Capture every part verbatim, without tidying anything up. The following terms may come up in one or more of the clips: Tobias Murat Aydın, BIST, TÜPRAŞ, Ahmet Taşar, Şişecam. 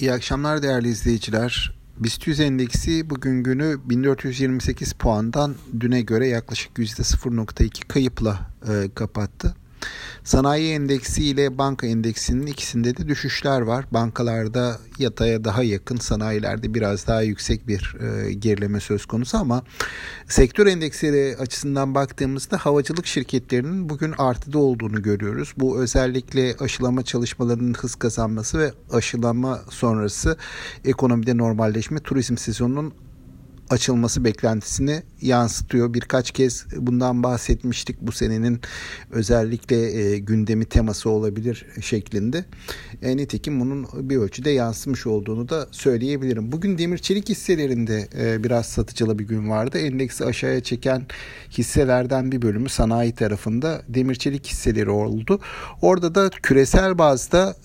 İyi akşamlar değerli izleyiciler. BIST yüz endeksi bugün günü bin dört yüz yirmi sekiz puandan düne göre yaklaşık yüzde sıfır nokta iki kayıpla e, kapattı. Sanayi endeksi ile banka endeksinin ikisinde de düşüşler var. Bankalarda yataya daha yakın, sanayilerde biraz daha yüksek bir e, gerileme söz konusu ama sektör endeksleri açısından baktığımızda havacılık şirketlerinin bugün artıda olduğunu görüyoruz. Bu özellikle aşılama çalışmalarının hız kazanması ve aşılama sonrası ekonomide normalleşme, turizm sezonunun açılması beklentisini yansıtıyor. Birkaç kez bundan bahsetmiştik. Bu senenin özellikle e, gündemi teması olabilir şeklinde. E, nitekim bunun bir ölçüde yansımış olduğunu da söyleyebilirim. Bugün demir çelik hisselerinde e, biraz satıcılı bir gün vardı. Endeksi aşağıya çeken hisselerden bir bölümü sanayi tarafında demir çelik hisseleri oldu. Orada da küresel bazda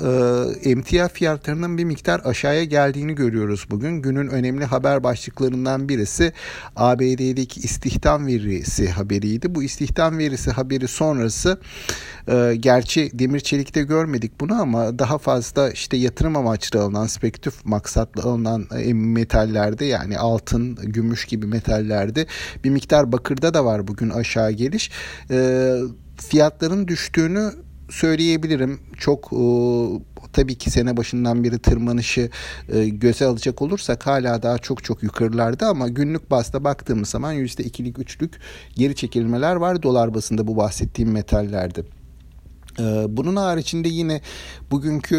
e, emtia fiyatlarının bir miktar aşağıya geldiğini görüyoruz bugün. Günün önemli haber başlıklarından bir Birisi A B D'deki istihdam verisi haberiydi. Bu istihdam verisi haberi sonrası e, gerçi demir çelikte görmedik bunu ama daha fazla işte yatırım amaçlı alınan, spekülatif maksatlı alınan e, metallerde, yani altın, gümüş gibi metallerde, bir miktar bakırda da var bugün aşağı geliş. E, fiyatların düştüğünü söyleyebilirim. Çok e, tabii ki sene başından beri tırmanışı e, göze alacak olursak hala daha çok çok yukarılarda ama günlük bazda baktığımız zaman yüzde ikilik üçlük geri çekilmeler var dolar bazında bu bahsettiğim metallerde. Bunun haricinde yine bugünkü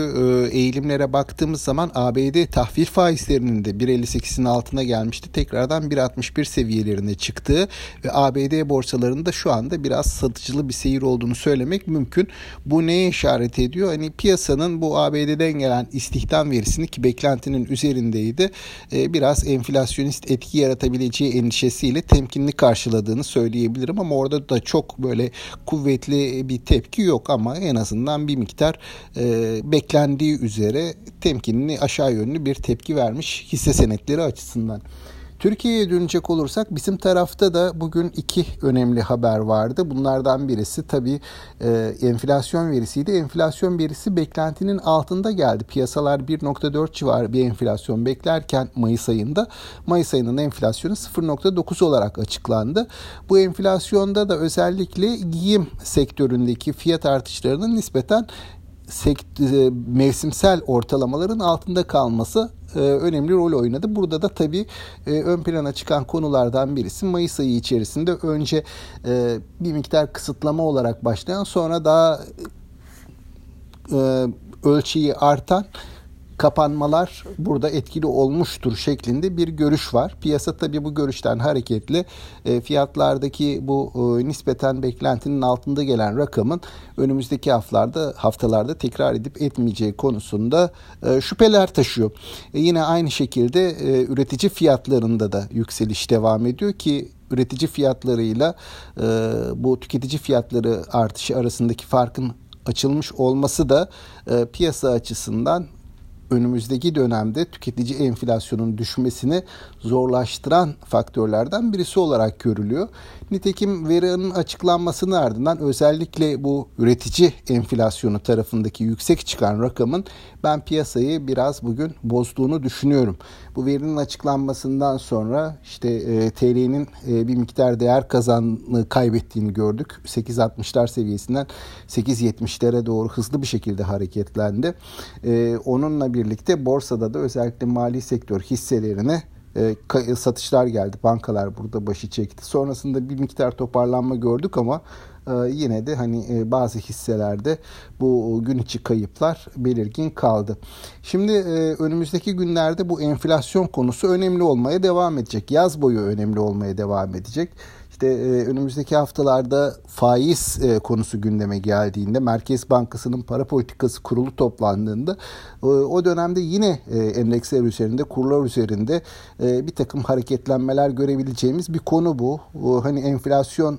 eğilimlere baktığımız zaman A B D tahvil faizlerinin de bir elli sekizin altına gelmişti. Tekrardan bir altmış bir seviyelerine çıktığı ve A B D borsalarında şu anda biraz satıcılı bir seyir olduğunu söylemek mümkün. Bu neye işaret ediyor? Hani piyasanın bu A B D'den gelen istihdam verisini, ki beklentinin üzerindeydi, biraz enflasyonist etki yaratabileceği endişesiyle temkinli karşıladığını söyleyebilirim ama orada da çok böyle kuvvetli bir tepki yok ama Ama en azından bir miktar e, beklendiği üzere temkinli, aşağı yönlü bir tepki vermiş hisse senetleri açısından. Türkiye'ye dönecek olursak bizim tarafta da bugün iki önemli haber vardı. Bunlardan birisi tabii e, enflasyon verisiydi. Enflasyon verisi beklentinin altında geldi. Piyasalar bir nokta dört civarı bir enflasyon beklerken Mayıs ayında, Mayıs ayının enflasyonu sıfır nokta dokuz olarak açıklandı. Bu enflasyonda da özellikle giyim sektöründeki fiyat artışlarının nispeten Sekt- mevsimsel ortalamaların altında kalması e, önemli rol oynadı. Burada da tabii e, ön plana çıkan konulardan birisi Mayıs ayı içerisinde önce e, bir miktar kısıtlama olarak başlayan, sonra daha e, ölçeği artan kapanmalar burada etkili olmuştur şeklinde bir görüş var. Piyasa tabii bu görüşten hareketle fiyatlardaki bu nispeten beklentinin altında gelen rakamın önümüzdeki haftalarda haftalarda tekrar edip etmeyeceği konusunda şüpheler taşıyor. Yine aynı şekilde üretici fiyatlarında da yükseliş devam ediyor ki üretici fiyatlarıyla bu tüketici fiyatları artışı arasındaki farkın açılmış olması da piyasa açısından önümüzdeki dönemde tüketici enflasyonun düşmesini zorlaştıran faktörlerden birisi olarak görülüyor. Nitekim verinin açıklanmasının ardından özellikle bu üretici enflasyonu tarafındaki yüksek çıkan rakamın ben piyasayı biraz bugün bozduğunu düşünüyorum. Bu verinin açıklanmasından sonra işte e, T L'nin e, bir miktar değer kazanını kaybettiğini gördük. sekiz altmışlar seviyesinden sekiz yetmişlere doğru hızlı bir şekilde hareketlendi. E, onunla birlikte borsada da özellikle mali sektör hisselerine e, satışlar geldi. Bankalar burada başı çekti. Sonrasında bir miktar toparlanma gördük ama e, yine de hani e, bazı hisselerde bu gün içi kayıplar belirgin kaldı. Şimdi e, önümüzdeki günlerde bu enflasyon konusu önemli olmaya devam edecek. Yaz boyu önemli olmaya devam edecek. İşte e, önümüzdeki haftalarda faiz e, konusu gündeme geldiğinde, Merkez Bankası'nın para politikası kurulu toplandığında e, o dönemde yine e, endeksler üzerinde, kurlar üzerinde e, bir takım hareketlenmeler görebileceğimiz bir konu bu. O, hani enflasyon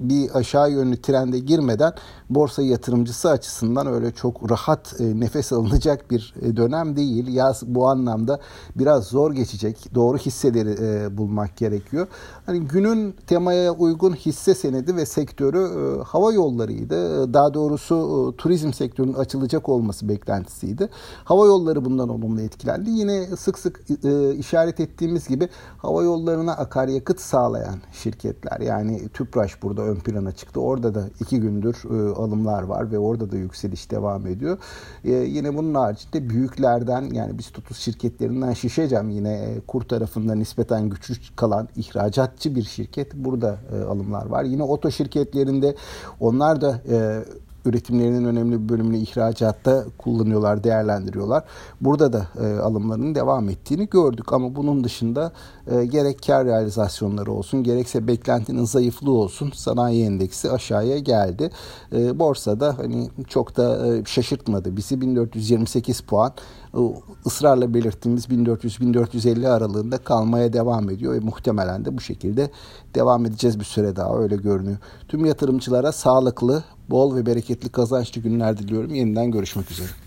bir aşağı yönlü trende girmeden borsa yatırımcısı açısından öyle çok rahat e, nefes alınacak bir dönem değil. Yaz bu anlamda biraz zor geçecek. Doğru hisseleri e, bulmak gerekiyor. Hani günün temaya uygun hisse senedi ve sektörü e, hava yollarıydı. Daha doğrusu e, turizm sektörünün açılacak olması beklentisiydi. Hava yolları bundan olumlu etkilendi. Yine sık sık e, işaret ettiğimiz gibi hava yollarına akaryakıt sağlayan şirketler, yani TÜPRAŞ burada ön plana çıktı. Orada da iki gündür e, alımlar var ve orada da yükseliş devam ediyor. E, yine bunun haricinde büyüklerden, yani BIST otuz şirketlerinden Şişecam yine e, kur tarafında nispeten güçlü kalan ihracatçı bir şirket. Burada e, alımlar var. Yine oto şirketlerinde onlar da e, üretimlerinin önemli bir bölümünü ihracatta kullanıyorlar, değerlendiriyorlar. Burada da e, alımların devam ettiğini gördük ama bunun dışında e, gerek kar realizasyonları olsun, gerekse beklentinin zayıflığı olsun, sanayi endeksi aşağıya geldi. E, borsada hani çok da e, şaşırtmadı bizi. bin dört yüz yirmi sekiz puan e, ısrarla belirttiğimiz bin dört yüz bin dört yüz elli aralığında kalmaya devam ediyor ve muhtemelen de bu şekilde devam edeceğiz bir süre daha, öyle görünüyor. Tüm yatırımcılara sağlıklı, bol ve bereketli, kazançlı günler diliyorum. Yeniden görüşmek üzere.